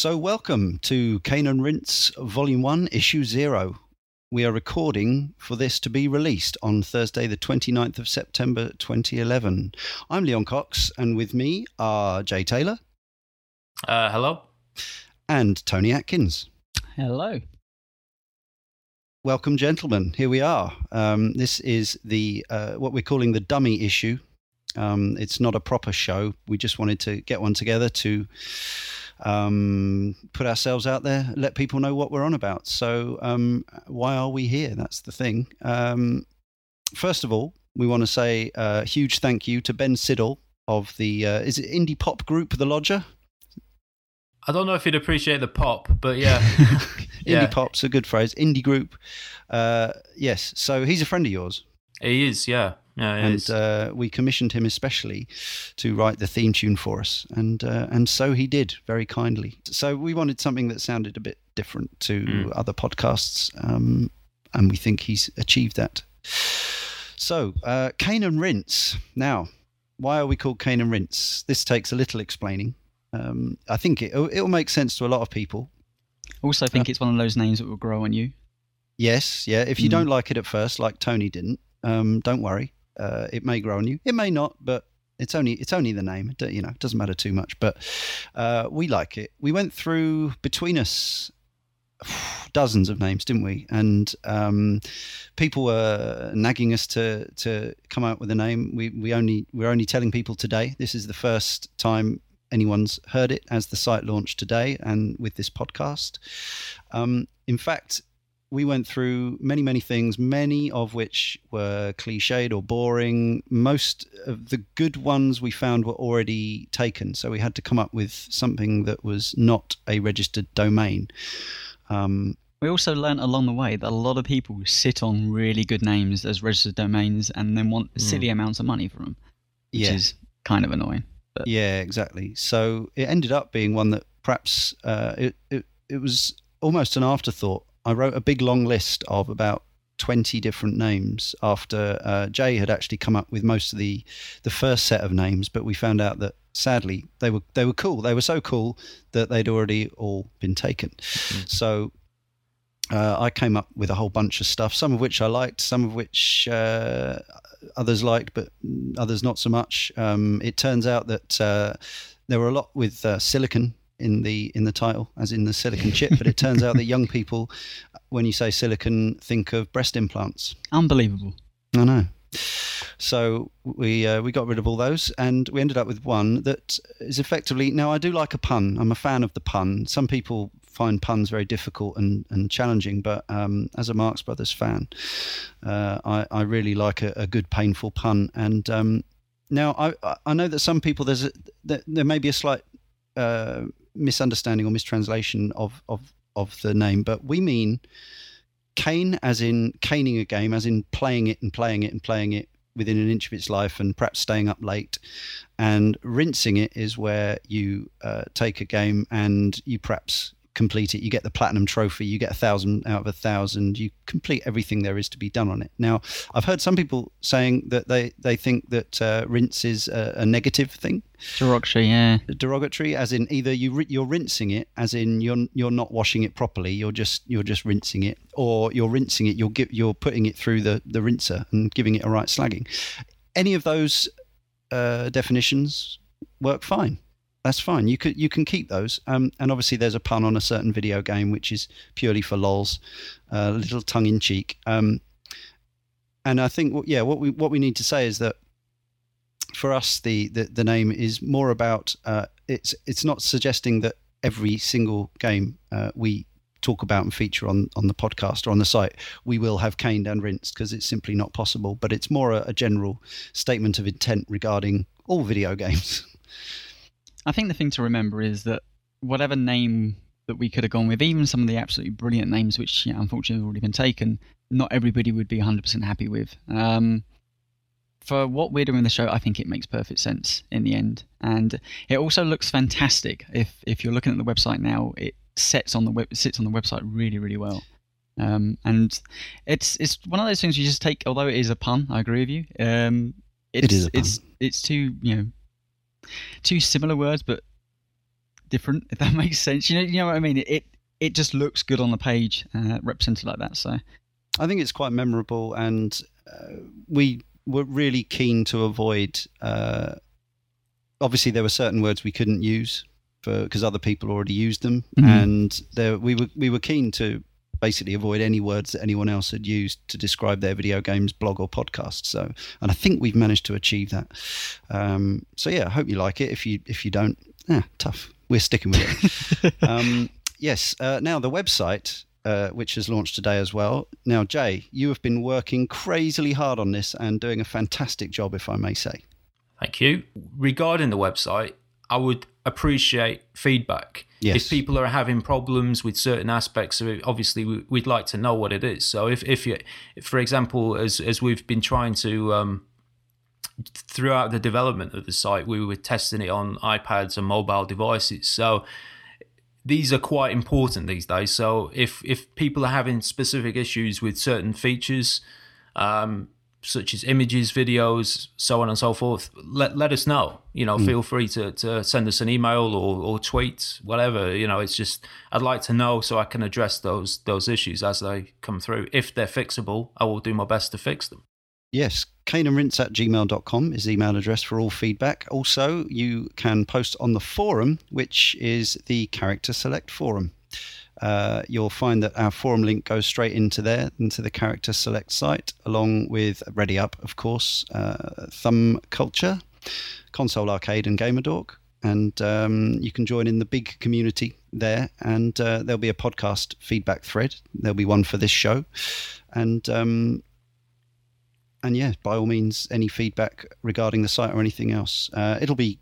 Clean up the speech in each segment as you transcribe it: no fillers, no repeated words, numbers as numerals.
So welcome to Cane and Rinse Volume 1, Issue 0. We are recording for this to be released on Thursday, the 29th of September, 2011. I'm Leon Cox, and with me are Jay Taylor. Hello. And Tony Atkins. Hello. Welcome, gentlemen. Here we are. This is the what we're calling the dummy issue. It's not a proper show. We just wanted to get one together to put ourselves out there, let people know what we're on about. So why are we here? That's the thing. First of all, we want to say a huge thank you to Ben Siddle of the is it indie pop group The Lodger? I don't know if you'd appreciate the pop, but yeah. Indie pop's a good phrase. Indie group. Yes. So he's a friend of yours. He is, yeah. And we commissioned him especially to write the theme tune for us. And so he did, very kindly. So we wanted something that sounded a bit different to other podcasts, and we think he's achieved that. So, Cane and Rinse. Now, why are we called Cane and Rinse? This takes a little explaining. I think it'll make sense to a lot of people. Also, I think it's one of those names that will grow on you. Yes, yeah. If you don't like it at first, like Tony didn't, don't worry. It may grow on you. It may not, but it's only the name. You know, it doesn't matter too much. But we like it. We went through between us dozens of names, didn't we? And people were nagging us to come out with a name. We're only telling people today. This is the first time anyone's heard it, as the site launched today and with this podcast. In fact, we went through many, many things, many of which were cliched or boring. Most of the good ones we found were already taken, so we had to come up with something that was not a registered domain. We also learned along the way that a lot of people sit on really good names as registered domains and then want silly amounts of money for them, which is kind of annoying. But. Yeah, exactly. So it ended up being one that perhaps it was almost an afterthought. I wrote a big long list of about 20 different names after Jay had actually come up with most of the first set of names, but we found out that sadly they were cool. They were so cool that they'd already all been taken. Mm-hmm. So I came up with a whole bunch of stuff, some of which I liked, some of which others liked, but others not so much. It turns out that there were a lot with silicon in the title, as in the silicon chip, but it turns out that young people, when you say silicon, think of breast implants. Unbelievable. I know. So we got rid of all those, and we ended up with one that is effectively... Now, I do like a pun. I'm a fan of the pun. Some people find puns very difficult and challenging, but as a Marx Brothers fan, I really like a good painful pun. And now I know that some people, there may be a slight misunderstanding or mistranslation of the name, but we mean cane as in caning a game, as in playing it and playing it and playing it within an inch of its life and perhaps staying up late. And rinsing it is where you take a game and you perhaps complete it. You get the platinum trophy, you get 1,000 out of 1,000, you complete everything there is to be done on it. Now, I've heard some people saying that they think that rinse is a negative thing. Derogatory, yeah. Derogatory, as in either you're rinsing it, as in you're not washing it properly, you're just rinsing it, or you're rinsing it, you're putting it through the rinser and giving it a right slagging. Any of those definitions work fine. That's fine. You can keep those. And obviously there's a pun on a certain video game which is purely for lols, a little tongue in cheek. And I think what we need to say is that for us the name is more about it's not suggesting that every single game we talk about and feature on the podcast or on the site we will have caned and rinsed, because it's simply not possible. But it's more a general statement of intent regarding all video games. I think the thing to remember is that whatever name that we could have gone with, even some of the absolutely brilliant names, which unfortunately have already been taken, not everybody would be 100% happy with. For what we're doing in the show, I think it makes perfect sense in the end. And it also looks fantastic. If you're looking at the website now, it sits on the website really, really well. And it's one of those things you just take, although it is a pun, I agree with you. It is a pun. It's too, you know, two similar words, but different, if that makes sense. You know what I mean? It just looks good on the page, represented like that. So I think it's quite memorable, and we were really keen to avoid. Obviously, there were certain words we couldn't use because other people already used them, mm-hmm. and we were keen to basically avoid any words that anyone else had used to describe their video games, blog, or podcast. So, and I think we've managed to achieve that. So yeah, I hope you like it. If you don't, tough. We're sticking with it. Yes. Now the website, which has launched today as well. Now, Jay, you have been working crazily hard on this and doing a fantastic job, if I may say. Thank you. Regarding the website, I would appreciate feedback. Yes. If people are having problems with certain aspects of it, obviously we'd like to know what it is. So if for example, as we've been trying to, throughout the development of the site, we were testing it on iPads and mobile devices. So these are quite important these days. So if people are having specific issues with certain features, such as images, videos, so on and so forth, let us know. Feel free to send us an email or tweet, whatever. It's just I'd like to know so I can address those issues as they come through. If they're fixable, I will do my best to fix them. Yes, caneandrinse@gmail.com is the email address for all feedback. Also, you can post on the forum, which is the Character Select forum. You'll find that our forum link goes straight into the Character Select site, along with Ready Up, of course, Thumb Culture, Console Arcade, and GamerDork. And you can join in the big community there, and there'll be a podcast feedback thread. There'll be one for this show. And yeah, by all means, any feedback regarding the site or anything else. It'll be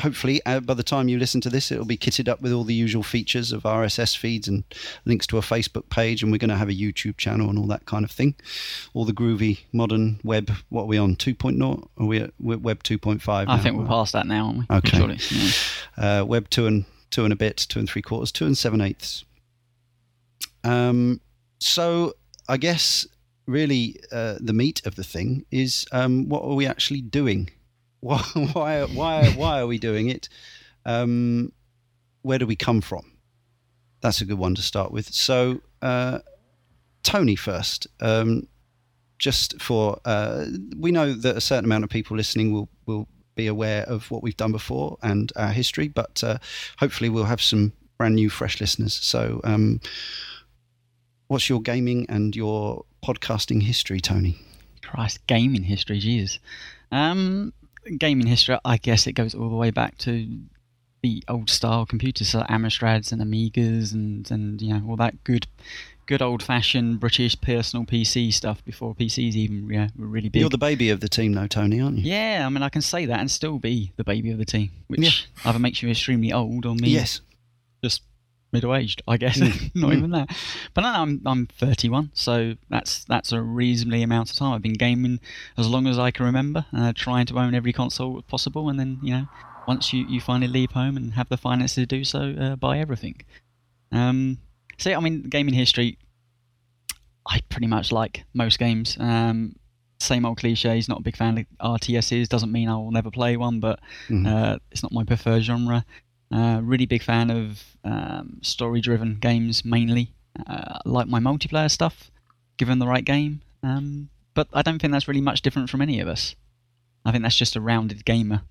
hopefully, by the time you listen to this, it'll be kitted up with all the usual features of RSS feeds and links to a Facebook page, and we're going to have a YouTube channel and all that kind of thing. All the groovy modern web. What are we on? 2.0? Are we at web 2.5? I think we're past that now, aren't we? Okay. Surely, yeah. Web 2 and a bit, 2 3/4, 2 7/8. So I guess really the meat of the thing is what are we actually doing? Why are we doing it? Where do we come from? That's a good one to start with. So, Tony first, just for, we know that a certain amount of people listening will be aware of what we've done before and our history, but hopefully we'll have some brand new, fresh listeners. So what's your gaming and your podcasting history, Tony? Christ, gaming history, Jesus. Gaming history, I guess it goes all the way back to the old style computers, so Amstrads and Amigas and all that good old fashioned British personal PC stuff before PCs even were really big. You're the baby of the team though, Tony, aren't you? Yeah, I mean I can say that and still be the baby of the team, which either makes you extremely old or me. Yes. Just middle aged, I guess. Not even that. But no, I'm 31, so that's a reasonably amount of time. I've been gaming as long as I can remember, trying to own every console possible, and then once you finally leave home and have the finances to do so, buy everything. So yeah, I mean, gaming history. I pretty much like most games. Same old cliches. Not a big fan of RTSs. Doesn't mean I will never play one, but it's not my preferred genre. Really big fan of story-driven games mainly. Like my multiplayer stuff, given the right game. But I don't think that's really much different from any of us. I think that's just a rounded gamer.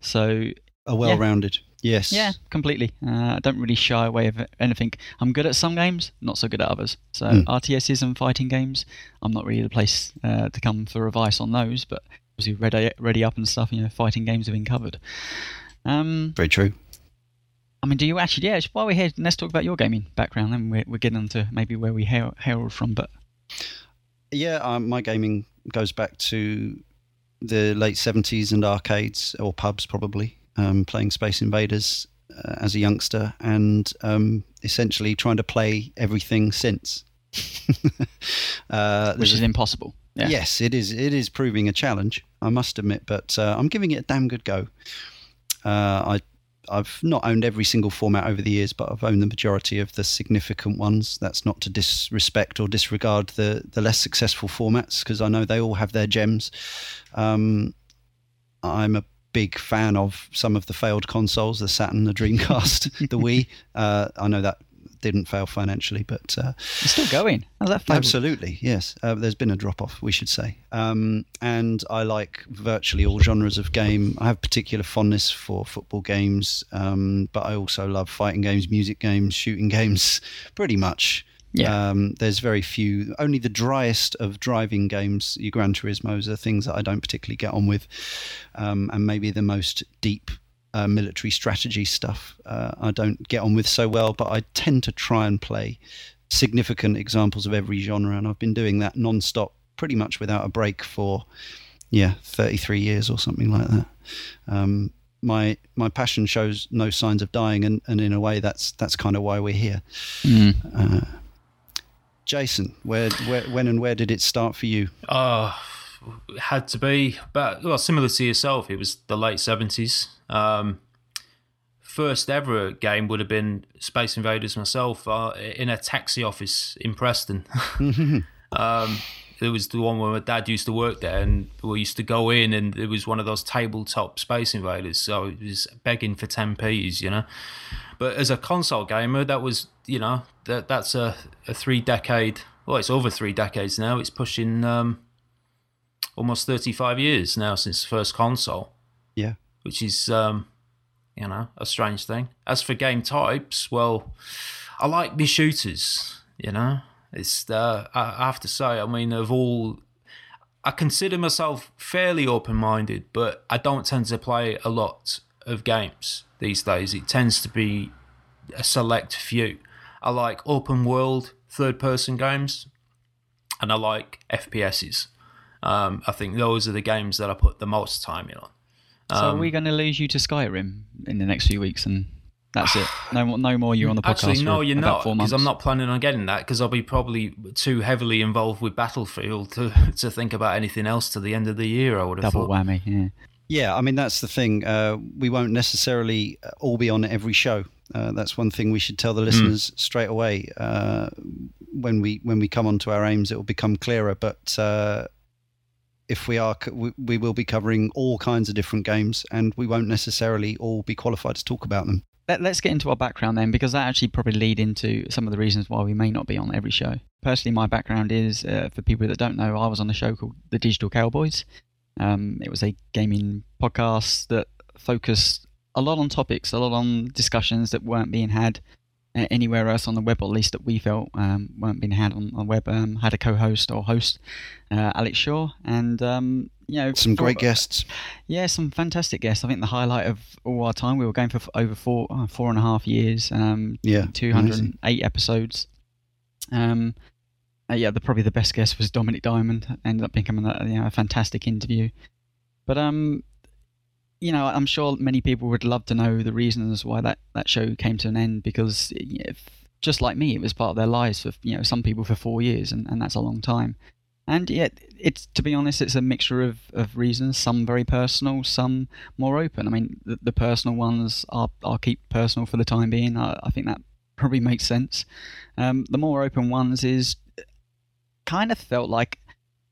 So a well-rounded, yes. Yeah, completely. I don't really shy away of anything. I'm good at some games, not so good at others. So RTSs and fighting games, I'm not really the place to come for advice on those. But obviously, Ready Up and stuff. Fighting games have been covered. Very true. I mean, do you actually? Yeah, while we're here, let's talk about your gaming background. Then we're getting on to maybe where we hail from. But yeah, my gaming goes back to the late 70s and arcades or pubs, probably playing Space Invaders as a youngster, and essentially trying to play everything since. Which is impossible. Yeah. Yes, it is. It is proving a challenge, I must admit, but I'm giving it a damn good go. I've not owned every single format over the years, but I've owned the majority of the significant ones. That's not to disrespect or disregard the less successful formats, because I know they all have their gems. I'm a big fan of some of the failed consoles, the Saturn, the Dreamcast, the Wii. I know that didn't fail financially, but it's still going. How's that failed? Absolutely, yes. There's been a drop-off, we should say. And I like virtually all genres of game. I have particular fondness for football games, but I also love fighting games, music games, shooting games, pretty much. Yeah. There's very few, only the driest of driving games, your Gran Turismos, are things that I don't particularly get on with. And maybe the most deep military strategy stuff I don't get on with so well, but I tend to try and play significant examples of every genre. And I've been doing that non-stop, pretty much without a break for, 33 years or something like that. My passion shows no signs of dying. And in a way, that's kind of why we're here. Jason, when and where did it start for you? It had to be about, similar to yourself, it was the late 70s. First ever game would have been Space Invaders myself, in a taxi office in Preston. It was the one where my dad used to work there, and we used to go in, and it was one of those tabletop Space Invaders, so it was begging for 10p's, But as a console gamer, that was, that's a 3-decade, well, it's over 3 decades now. It's pushing almost 35 years now since the first console. Yeah. Which is, a strange thing. As for game types, well, I like my shooters, It's, I have to say, I consider myself fairly open-minded, but I don't tend to play a lot of games these days. It tends to be a select few. I like open world third person games, and I like FPSs. I think those are the games that I put the most time in on. So are we going to lose you to Skyrim in the next few weeks, and that's it? No more you're on the podcast. Actually, no, you're not, because I'm not planning on getting that, because I'll be probably too heavily involved with Battlefield to think about anything else to the end of the year, I would have thought. Double whammy, yeah. Yeah, that's the thing. We won't necessarily all be on every show. That's one thing we should tell the listeners straight away. When we come onto our aims, it will become clearer. But if we will be covering all kinds of different games, and we won't necessarily all be qualified to talk about them. Let's get into our background then, because that actually probably lead into some of the reasons why we may not be on every show. Personally, my background is, for people that don't know, I was on a show called The Digital Cowboys. It was a gaming podcast that focused a lot on topics, a lot on discussions that weren't being had anywhere else on the web, or at least that we felt weren't being had on the web. Had a co-host or host, Alex Shaw, and some great guests. Yeah, some fantastic guests. I think the highlight of all our time, we were going for over four and a half years. 208 amazing. Episodes. Probably the best guest was Dominic Diamond. Ended up becoming a fantastic interview. But I'm sure many people would love to know the reasons why that show came to an end, because just like me, it was part of their lives for some people for 4 years, and that's a long time. And yet, it's, to be honest, it's a mixture of reasons. Some very personal, some more open. The personal ones I'll keep personal for the time being. I think that probably makes sense. The more open ones is, kind of felt like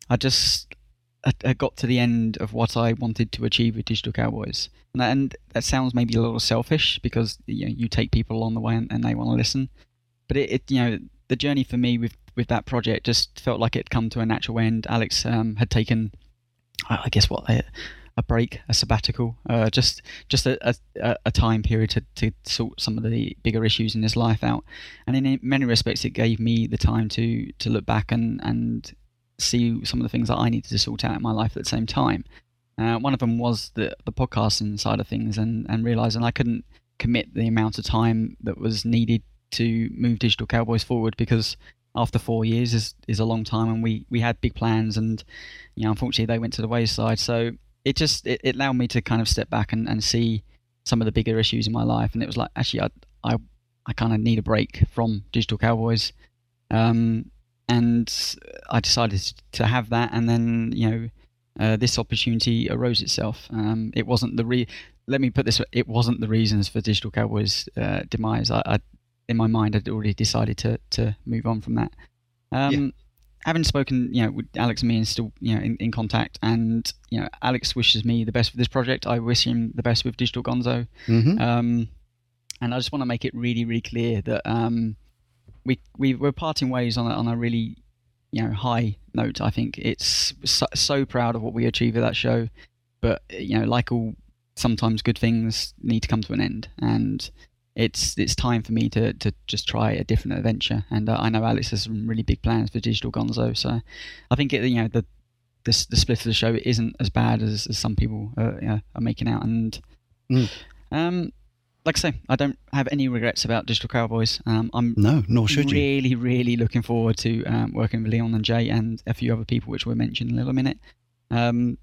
I got to the end of what I wanted to achieve with Digital Cowboys. And that sounds maybe a little selfish, because you take people along the way and they want to listen. But it the journey for me with that project just felt like it come to a natural end. Alex had taken, I guess, a break, a sabbatical, just a time period to sort some of the bigger issues in his life out. And in many respects, it gave me the time to look back and see some of the things that I needed to sort out in my life at the same time. One of them was the podcasting side of things, and realising I couldn't commit the amount of time that was needed to move Digital Cowboys forward, because after 4 years is a long time, and we had big plans, and unfortunately they went to the wayside. So it allowed me to kind of step back and see some of the bigger issues in my life. And it was like, actually, I kind of need a break from Digital Cowboys. And I decided to have that. And then, this opportunity arose itself. It wasn't let me put this, it wasn't the reasons for Digital Cowboys' demise. In my mind, I'd already decided to move on from that. having spoken, with Alex and me is still, in contact, and, Alex wishes me the best for this project. I wish him the best with Digital Gonzo. Mm-hmm. And I just want to make it really, really clear that we're parting ways on a really, high note. I think it's so proud of what we achieved at that show, but, like all sometimes good things need to come to an end, and it's time for me to just try a different adventure. And I know Alex has some really big plans for Digital Gonzo, so I think the split of the show isn't as bad as some people are making out. And like I say, I don't have any regrets about Digital Cowboys. Nor should you. Really looking forward to working with Leon and Jay and a few other people which we'll mention in a little minute. And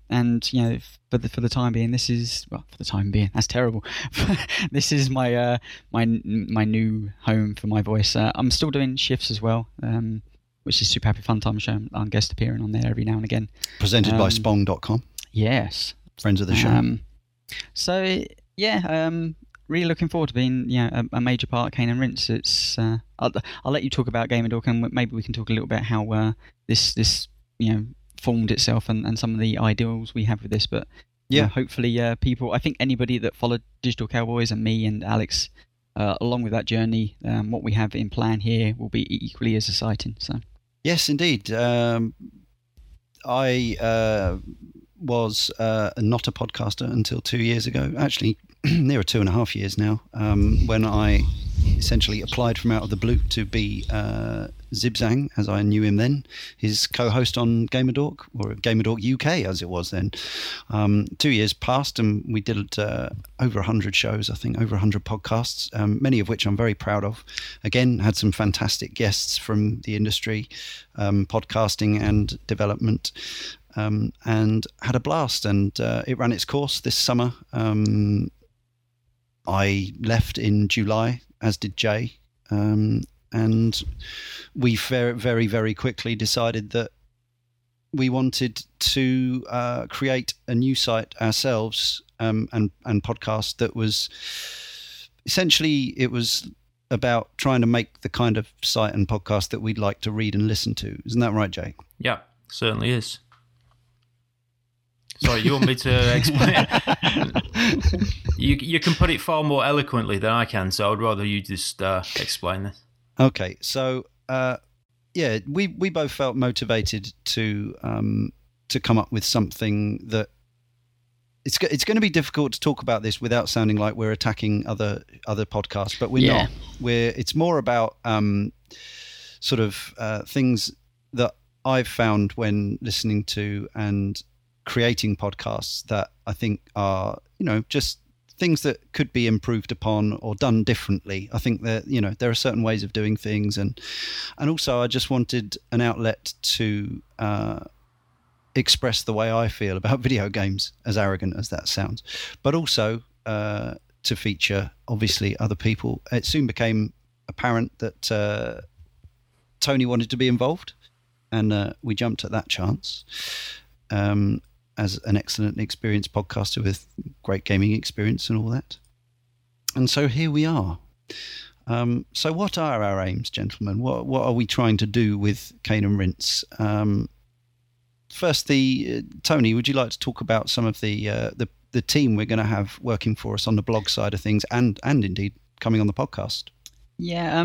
for the time being, that's terrible. This is my my new home for my voice. I'm still doing shifts as well, which is Super Happy Fun Time Show. I'm guest appearing on there every now and again. Presented by Spong.com. Yes, friends of the show. Really looking forward to being a major part of Cane and Rinse. It's I'll let you talk about GamerDork, and maybe we can talk a little bit how this formed itself and some of the ideals we have with this, but hopefully people, I think anybody that followed Digital Cowboys and me and Alex along with that journey, what we have in plan here will be equally as exciting. So yes, indeed. I was not a podcaster until 2 years ago, actually nearer 2.5 years now, when I essentially applied from out of the blue to be Zibzang, as I knew him then, his co-host on GamerDork, or GamerDork UK as it was then. 2 years passed and we did over 100 shows, I think, over 100 podcasts, many of which I'm very proud of. Again, had some fantastic guests from the industry, podcasting and development, and had a blast. And it ran its course this summer. I left in July, as did Jay, and we very, very, very quickly decided that we wanted to create a new site ourselves, and podcast that was essentially, it was about trying to make the kind of site and podcast that we'd like to read and listen to. Isn't that right, Jay? Yeah, certainly is. Sorry, you want me to explain? You can put it far more eloquently than I can, so I'd rather you just explain this. Okay, so we both felt motivated to come up with something that it's going to be difficult to talk about this without sounding like we're attacking other podcasts, but we're not. It's more about sort of things that I've found when listening to and creating podcasts that I think are, just things that could be improved upon or done differently. I think that, there are certain ways of doing things. And also I just wanted an outlet to express the way I feel about video games, as arrogant as that sounds, but also to feature, obviously, other people. It soon became apparent that Tony wanted to be involved, and we jumped at that chance. As an excellent and experienced podcaster with great gaming experience and all that. And so here we are. So what are our aims, gentlemen? What are we trying to do with Cane and Rinse? Firstly, Tony, would you like to talk about some of the team we're going to have working for us on the blog side of things and indeed coming on the podcast? Yeah,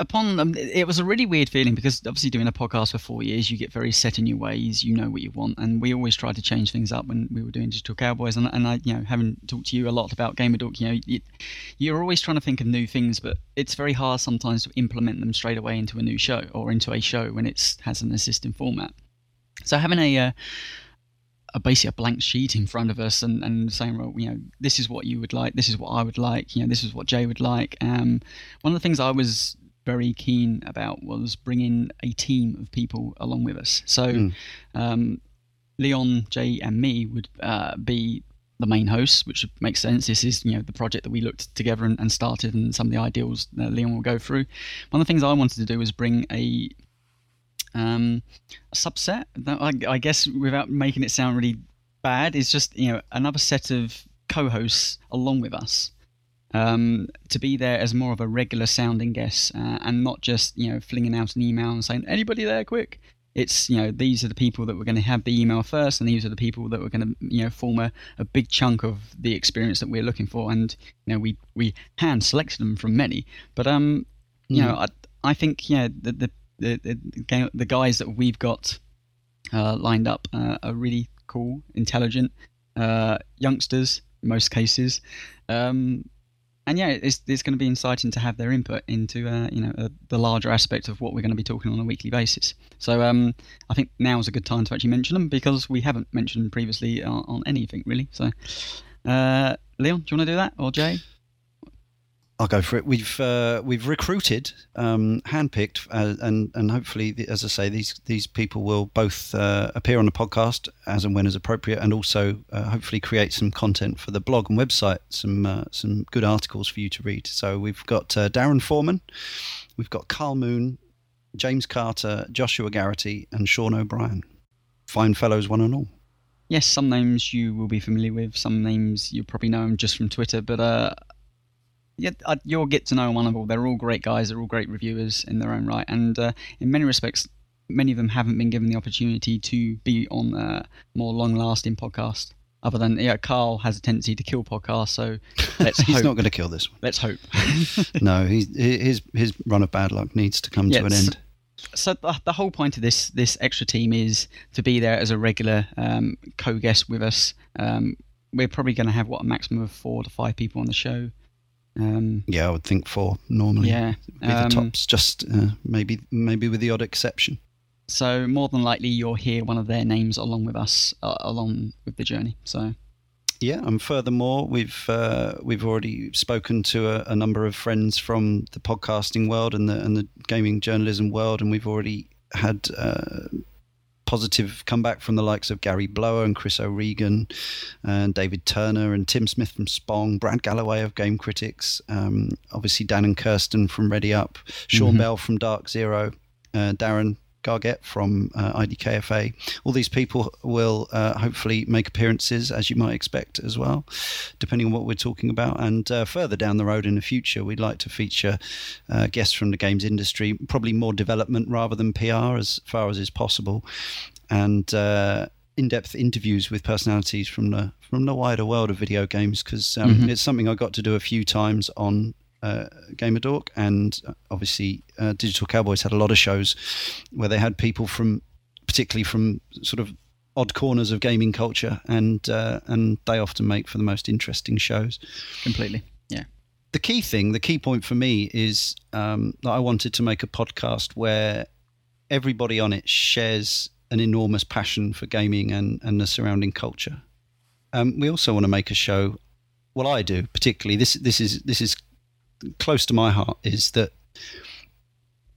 upon them, it was a really weird feeling because obviously doing a podcast for 4 years, you get very set in your ways, you know what you want, and we always tried to change things up when we were doing Digital Cowboys. And I, having talked to you a lot about GamerDork, you're always trying to think of new things, but it's very hard sometimes to implement them straight away into a new show or into a show when it has an existing format. So having basically a blank sheet in front of us and saying, well, this is what you would like, this is what I would like, this is what Jay would like. One of the things I was very keen about was bringing a team of people along with us. So Leon, Jay and me would be the main hosts, which makes sense. This is the project that we looked together and started, and some of the ideals that Leon will go through. One of the things I wanted to do was bring a subset that I guess, without making it sound really bad, is just another set of co-hosts along with us. to be there as more of a regular sounding guest, and not just, you know, flinging out an email and saying, anybody there, quick. It's, you know, these are the people that were going to have the email first, and these are the people that were going to, you know, form a big chunk of the experience that we're looking for. And, you know, we hand selected them from many. But, you know, I think, yeah, the guys that we've got lined up are really cool, intelligent youngsters, in most cases. And yeah, it's going to be inciting to have their input into, you know, the larger aspect of what we're going to be talking on a weekly basis. So I think now's a good time to actually mention them, because we haven't mentioned them previously on anything really. So Leon, do you want to do that, or Jay? I'll go for it. We've recruited, handpicked, and hopefully, as I say, these people will both appear on the podcast as and when is appropriate, and also hopefully create some content for the blog and website, some good articles for you to read. So we've got Darren Foreman, we've got Carl Moon, James Carter, Joshua Garrity, and Sean O'Brien. Fine fellows, one and all. Yes, some names you will be familiar with, some names you probably know them just from Twitter, but. Yeah, you'll get to know one of all. They're all great guys. They're all great reviewers in their own right. And in many respects, many of them haven't been given the opportunity to be on a more long-lasting podcast. Other than, yeah, Carl has a tendency to kill podcasts, so let's hope. He's not going to kill this one. Let's hope. No, his run of bad luck needs to come to an end. So the whole point of this extra team is to be there as a regular co-guest with us. We're probably going to have, a maximum of 4 to 5 people on the show. I would think 4 normally. Yeah, be the tops, just maybe with the odd exception. So more than likely, you'll hear one of their names along with us, along with the journey. So yeah, and furthermore, we've already spoken to a number of friends from the podcasting world and the gaming journalism world, and we've already had. Positive comeback from the likes of Gary Blower and Chris O'Regan and David Turner and Tim Smith from Spong, Brad Galloway of Game Critics, obviously Dan and Kirsten from Ready Up, Sean Bell from Dark Zero, Darren Gargett from IDKFA. All these people will hopefully make appearances, as you might expect as well, depending on what we're talking about. And further down the road in the future, we'd like to feature guests from the games industry, probably more development rather than PR as far as is possible, and in-depth interviews with personalities from the wider world of video games, because it's something I got to do a few times on GamerDork, and obviously Digital Cowboys had a lot of shows where they had people particularly from sort of odd corners of gaming culture, and they often make for the most interesting shows. Completely, yeah. The key point for me is that I wanted to make a podcast where everybody on it shares an enormous passion for gaming and the surrounding culture. We also want to make a show. Well, I do particularly. This is close to my heart, is that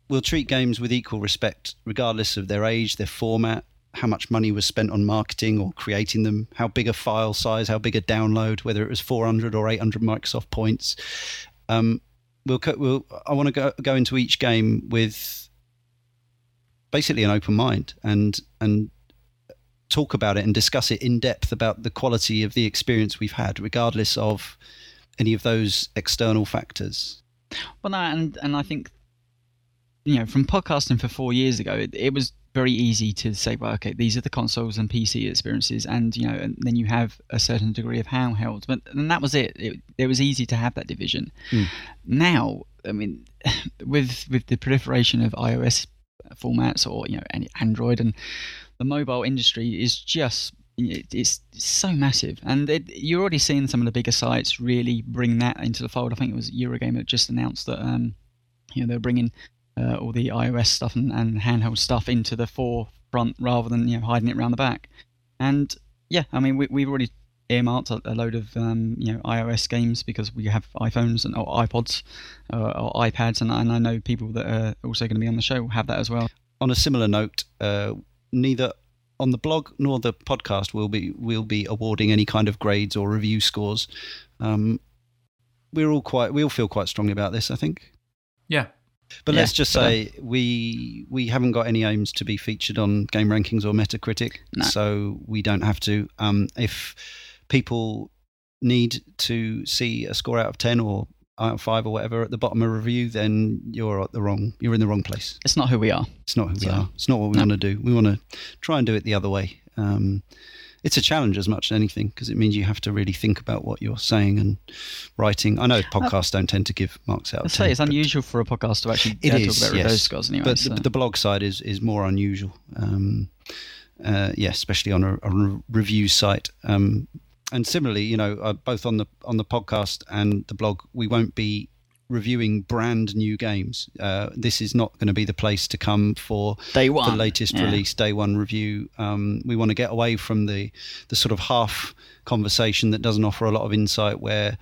we'll treat games with equal respect regardless of their age, their format, how much money was spent on marketing or creating them, how big a file size, how big a download, whether it was 400 or 800 Microsoft points. I want to go into each game with basically an open mind and talk about it and discuss it in depth about the quality of the experience we've had, regardless of any of those external factors. Well, no, and I think, you know, from podcasting for 4 years ago, it was very easy to say, well, okay, these are the consoles and PC experiences, and, you know, and then you have a certain degree of handhelds, and that was it. It was easy to have that division. Now, I mean, with the proliferation of iOS formats, or, you know, Android, and the mobile industry is just. It's so massive, and you're already seeing some of the bigger sites really bring that into the fold. I think it was Eurogamer that just announced that you know, they're bringing all the iOS stuff and handheld stuff into the forefront rather than, you know, hiding it around the back. And yeah, I mean, we've already earmarked a load of you know, iOS games, because we have iPhones or iPods or iPads, and I know people that are also going to be on the show have that as well. On a similar note, neither on the blog nor the podcast we'll be awarding any kind of grades or review scores. We all feel quite strongly about this, I think. Yeah. But let's just say we haven't got any aims to be featured on Game Rankings or Metacritic, so we don't have to. If people need to see a score out of 10 or out of 5 or whatever at the bottom of a review, then you're in the wrong place. It's not who we are. It's not who we are. It's not what we want to do. We want to try and do it the other way. It's a challenge as much as anything, because it means you have to really think about what you're saying and writing. I know podcasts don't tend to give marks out of 10. It's unusual for a podcast to actually talk about review scores anyway. But the blog side is more unusual, especially on a review site. And similarly, both on the podcast and the blog, we won't be reviewing brand new games. This is not going to be the place to come for day one, the latest release, day one review. We want to get away from the sort of half conversation that doesn't offer a lot of insight, where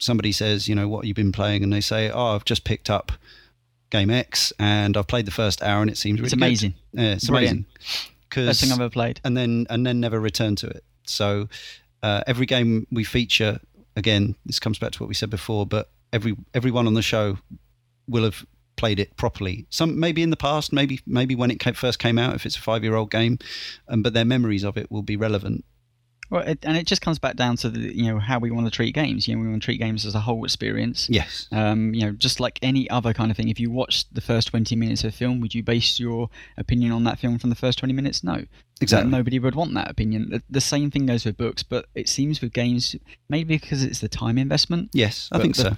somebody says, what have you been playing? And they say, I've just picked up Game X and I've played the first hour and it seems really good. It's amazing. Yeah, it's brilliant. Amazing. Best thing I've ever played. And then never return to it. So every game we feature, again, this comes back to what we said before, but everyone on the show will have played it properly. Some maybe in the past, maybe when it first came out, if it's a 5-year-old game, but their memories of it will be relevant. Well, it just comes back down to how we want to treat games. We want to treat games as a whole experience. Yes. Just like any other kind of thing. If you watched the first 20 minutes of a film, would you base your opinion on that film from the first 20 minutes? No. Exactly. Nobody would want that opinion. The same thing goes with books, but it seems with games, maybe because it's the time investment. Yes, I think so.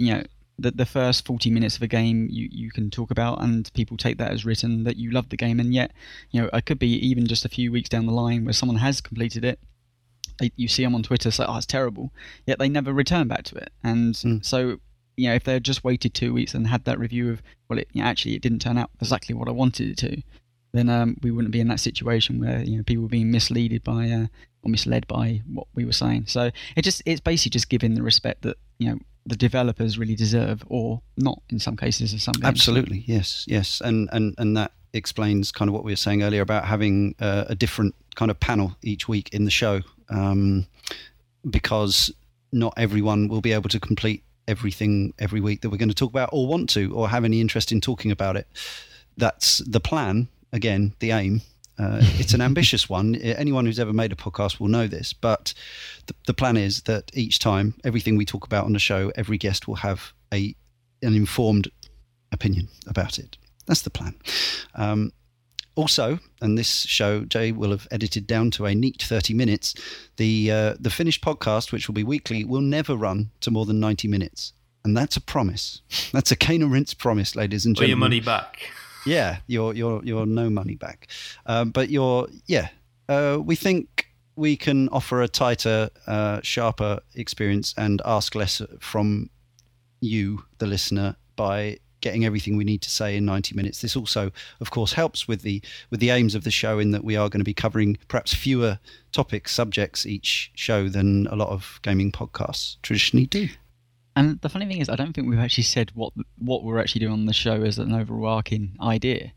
The first 40 minutes of a game you can talk about, and people take that as written that you love the game, and yet it could be even just a few weeks down the line where someone has completed it. You see them on Twitter say, it's terrible, yet they never return back to it. And so, if they had just waited 2 weeks and had that review of, actually it didn't turn out exactly what I wanted it to, then we wouldn't be in that situation where people were being misled by what we were saying. So it's basically just giving the respect that the developers really deserve, or not in some cases. In some games. Absolutely, yes, and that explains kind of what we were saying earlier about having a different kind of panel each week in the show. Because not everyone will be able to complete everything every week that we're going to talk about, or want to, or have any interest in talking about it. That's the plan. Again, the aim. It's an ambitious one. Anyone who's ever made a podcast will know this, but the plan is that each time, everything we talk about on the show, every guest will have an informed opinion about it. That's the plan. Also, and this show, Jay will have edited down to a neat 30 minutes, the finished podcast, which will be weekly, will never run to more than 90 minutes. And that's a promise. That's a Cane and Rinse promise, ladies and gentlemen. Or your money back. Yeah, your no money back. We think we can offer a tighter, sharper experience and ask less from you, the listener, by getting everything we need to say in 90 minutes. This also, of course, helps with the aims of the show, in that we are going to be covering perhaps fewer subjects each show than a lot of gaming podcasts traditionally do. And the funny thing is, I don't think we've actually said what we're actually doing on the show as an overarching idea.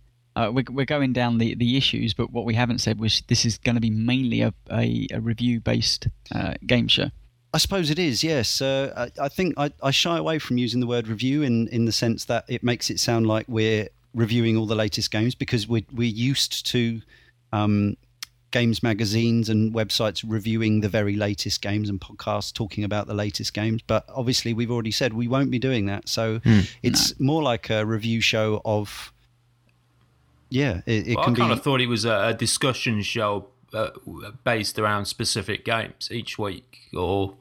We're going down the issues, but what we haven't said was this is going to be mainly a review-based game show. I suppose it is, yes. I think I shy away from using the word review in the sense that it makes it sound like we're reviewing all the latest games, because we're used to games magazines and websites reviewing the very latest games, and podcasts talking about the latest games. But obviously we've already said we won't be doing that. So it's more like a review show of... Yeah, I thought it was a discussion show based around specific games each week, or...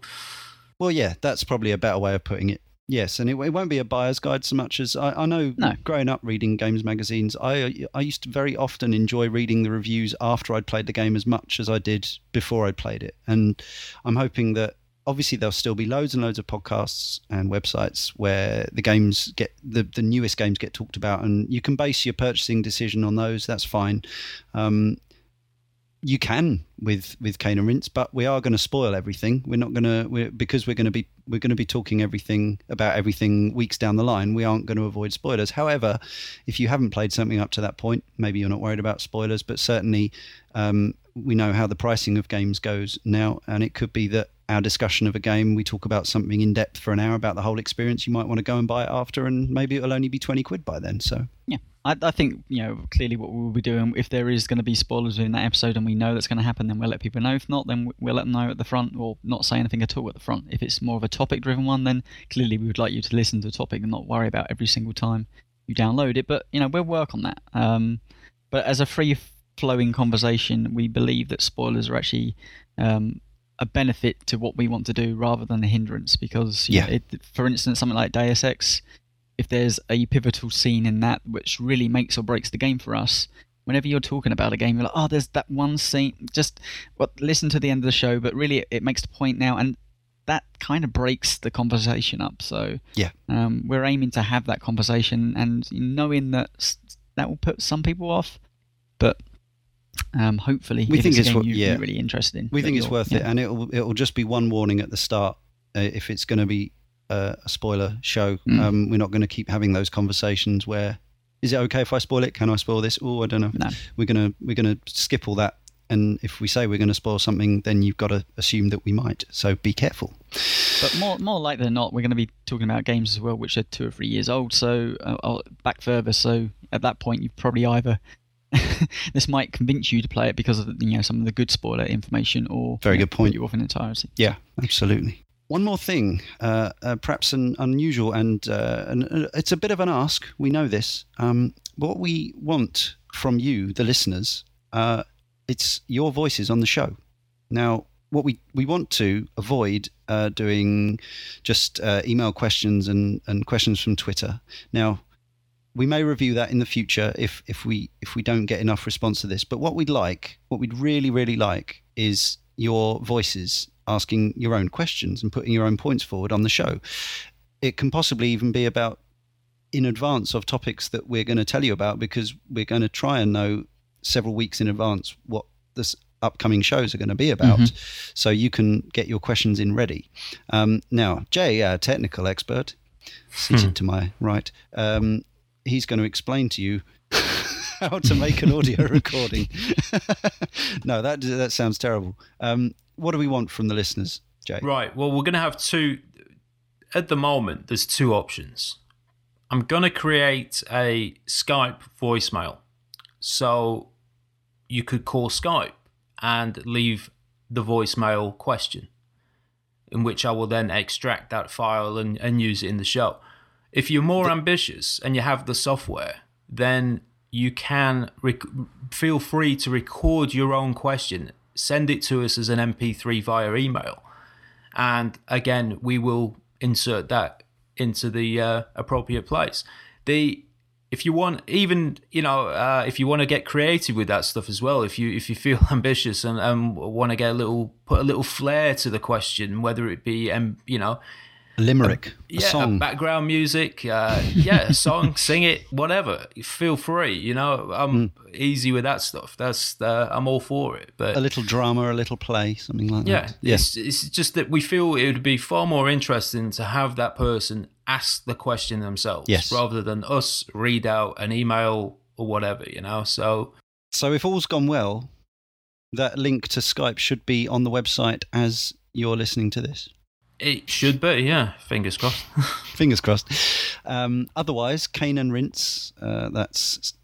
Well, yeah, that's probably a better way of putting it. Yes, and it won't be a buyer's guide so much as... I know growing up reading games magazines, I used to very often enjoy reading the reviews after I'd played the game as much as I did before I'd played it. And I'm hoping that, obviously, there'll still be loads and loads of podcasts and websites where the games get the newest games get talked about, and you can base your purchasing decision on those. That's fine. You can with Cane and Rinse, but we are going to spoil everything. We're not going to, because we're going to be talking everything about everything weeks down the line. We aren't going to avoid spoilers. However, if you haven't played something up to that point, maybe you're not worried about spoilers. But certainly, we know how the pricing of games goes now, and it could be that our discussion of a game, we talk about something in depth for an hour about the whole experience. You might want to go and buy it after, and maybe it'll only be £20 by then. So yeah, I think, you know, clearly what we'll be doing, if there is going to be spoilers in that episode and we know that's going to happen, then we'll let people know. If not, then we'll let them know at the front, or not say anything at all at the front. If it's more of a topic-driven one, then clearly we would like you to listen to the topic and not worry about every single time you download it. But, you know, we'll work on that. But as a free-flowing conversation, we believe that spoilers are actually a benefit to what we want to do rather than a hindrance. Because, you know, for instance, something like Deus Ex, if there's a pivotal scene in that which really makes or breaks the game for us, whenever you're talking about a game, you're like, oh, there's that one scene, listen to the end of the show, but really it makes the point now, and that kind of breaks the conversation up. So we're aiming to have that conversation, and knowing that that will put some people off, but hopefully we think it's you're really interested in. We think it's worth it, and it'll just be one warning at the start if it's going to be a spoiler show. We're not going to keep having those conversations where, is it okay if I spoil it? Can I spoil this? Oh, I don't know. No. We're gonna skip all that. And if we say we're going to spoil something, then you've got to assume that we might. So be careful. But more likely than not, we're going to be talking about games as well, which are 2 or 3 years old. So back further. So at that point, you've probably either this might convince you to play it because of some of the good spoiler information, or very good point. You off in entirety. Yeah, absolutely. One more thing, perhaps an unusual, and it's a bit of an ask. We know this. What we want from you, the listeners, it's your voices on the show. Now, what we want to avoid doing just email questions and questions from Twitter. Now, we may review that in the future if we don't get enough response to this. But what we'd really, really like is your voices, asking your own questions and putting your own points forward on the show. It can possibly even be about in advance of topics that we're going to tell you about, because we're going to try and know several weeks in advance what this upcoming shows are going to be about. Mm-hmm. So you can get your questions in ready. Now, Jay, our technical expert, seated to my right, he's going to explain to you how to make an audio recording. No, that sounds terrible. What do we want from the listeners, Jay? Right. Well, we're going to have two. At the moment, there's two options. I'm going to create a Skype voicemail. So you could call Skype and leave the voicemail question, in which I will then extract that file and use it in the show. If you're more ambitious and you have the software, then you can feel free to record your own question, send it to us as an MP3 via email. And again, we will insert that into the appropriate place. If you want to get creative with that stuff as well, if you feel ambitious and want to get put a little flair to the question, whether it be, a limerick, a song, background music, a song, sing it, whatever. Feel free, I'm easy with that stuff. I'm all for it. But a little drama, a little play, something like that. Yeah, it's just that we feel it would be far more interesting to have that person ask the question themselves, rather than us read out an email or whatever. So if all's gone well, that link to Skype should be on the website as you're listening to this. It should be, yeah. Fingers crossed. Fingers crossed. Otherwise, Cane and Rinse, that's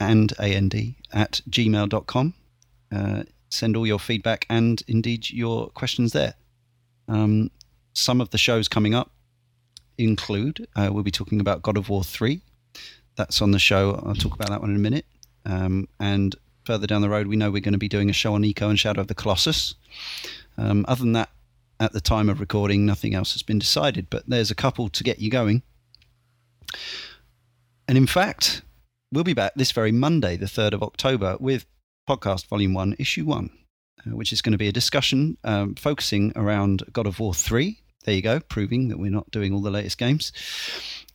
AND @gmail.com. Send all your feedback and indeed your questions there. Some of the shows coming up include, we'll be talking about God of War 3. That's on the show. I'll talk about that one in a minute. And further down the road, we know we're going to be doing a show on Eco and Shadow of the Colossus. Other than that, at the time of recording, nothing else has been decided, but there's a couple to get you going. And in fact, we'll be back this very Monday, the 3rd of October, with Podcast Volume 1, Issue 1, which is going to be a discussion focusing around God of War 3. There you go, proving that we're not doing all the latest games.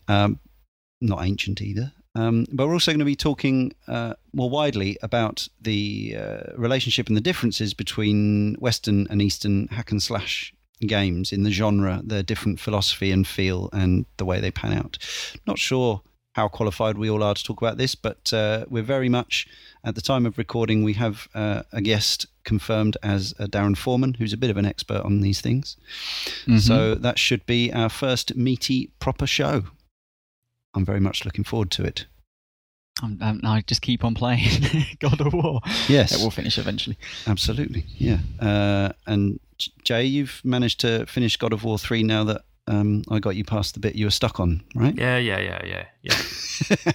Not ancient either. But we're also going to be talking more widely about the relationship and the differences between Western and Eastern hack and slash games in the genre, their different philosophy and feel, and the way they pan out. Not sure how qualified we all are to talk about this, but we're very much, at the time of recording, we have a guest confirmed as Darren Foreman, who's a bit of an expert on these things. Mm-hmm. So that should be our first meaty, proper show. I'm very much looking forward to it. I just keep on playing God of War. Yes. It will finish eventually. Absolutely, yeah. And Jay, you've managed to finish God of War 3 now that I got you past the bit you were stuck on, right? Yeah.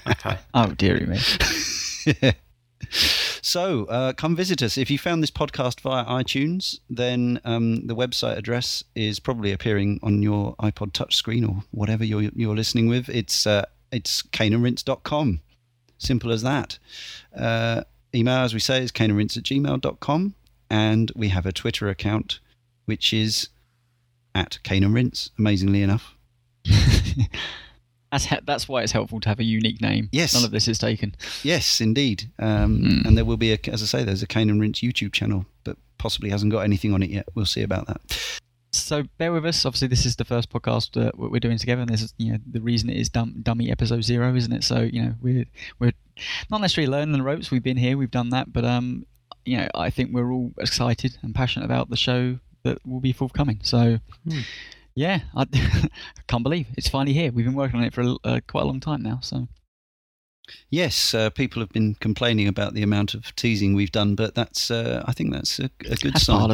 Okay. Oh, dearie me. Yeah. So come visit us. If you found this podcast via iTunes, then the website address is probably appearing on your iPod touch screen or whatever you're listening with. It's caneandrinse.com. Simple as that. Email, as we say, is caneandrinse@gmail.com. And we have a Twitter account, which is @caneandrinse, amazingly enough. That's why it's helpful to have a unique name. Yes. None of this is taken. Yes, indeed. And there will be, as I say, there's a Cane and Rinse YouTube channel, but possibly hasn't got anything on it yet. We'll see about that. So bear with us. Obviously, this is the first podcast that we're doing together, and this is, the reason it is dummy episode 0, isn't it? So we're not necessarily learning the ropes. We've been here, we've done that, but I think we're all excited and passionate about the show that will be forthcoming. So. Yeah, I can't believe it's finally here. We've been working on it for quite a long time now. So, yes, people have been complaining about the amount of teasing we've done, but I think that's a good sign. That's part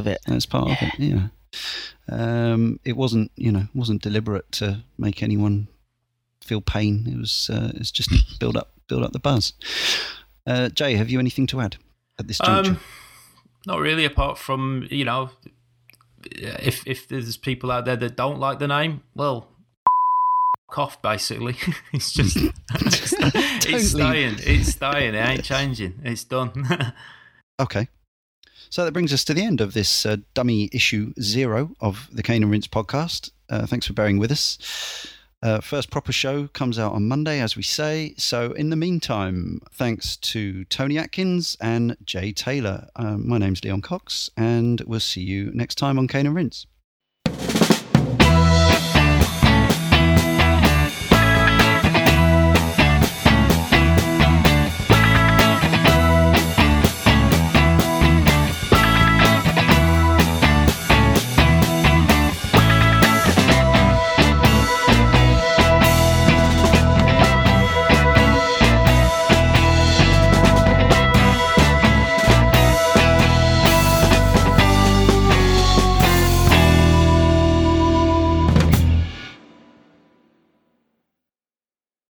of it. Yeah. It wasn't, wasn't deliberate to make anyone feel pain. It was it's just build up the buzz. Jay, have you anything to add at this juncture? Not really, apart from If there's people out there that don't like the name, well, off, basically. It's just it's staying. It ain't changing. It's done. Okay. So that brings us to the end of this dummy issue 0 of the Cane and Rinse podcast. Thanks for bearing with us. First proper show comes out on Monday, as we say. So in the meantime, thanks to Tony Atkins and Jay Taylor. My name's Leon Cox, and we'll see you next time on Cane and Rinse.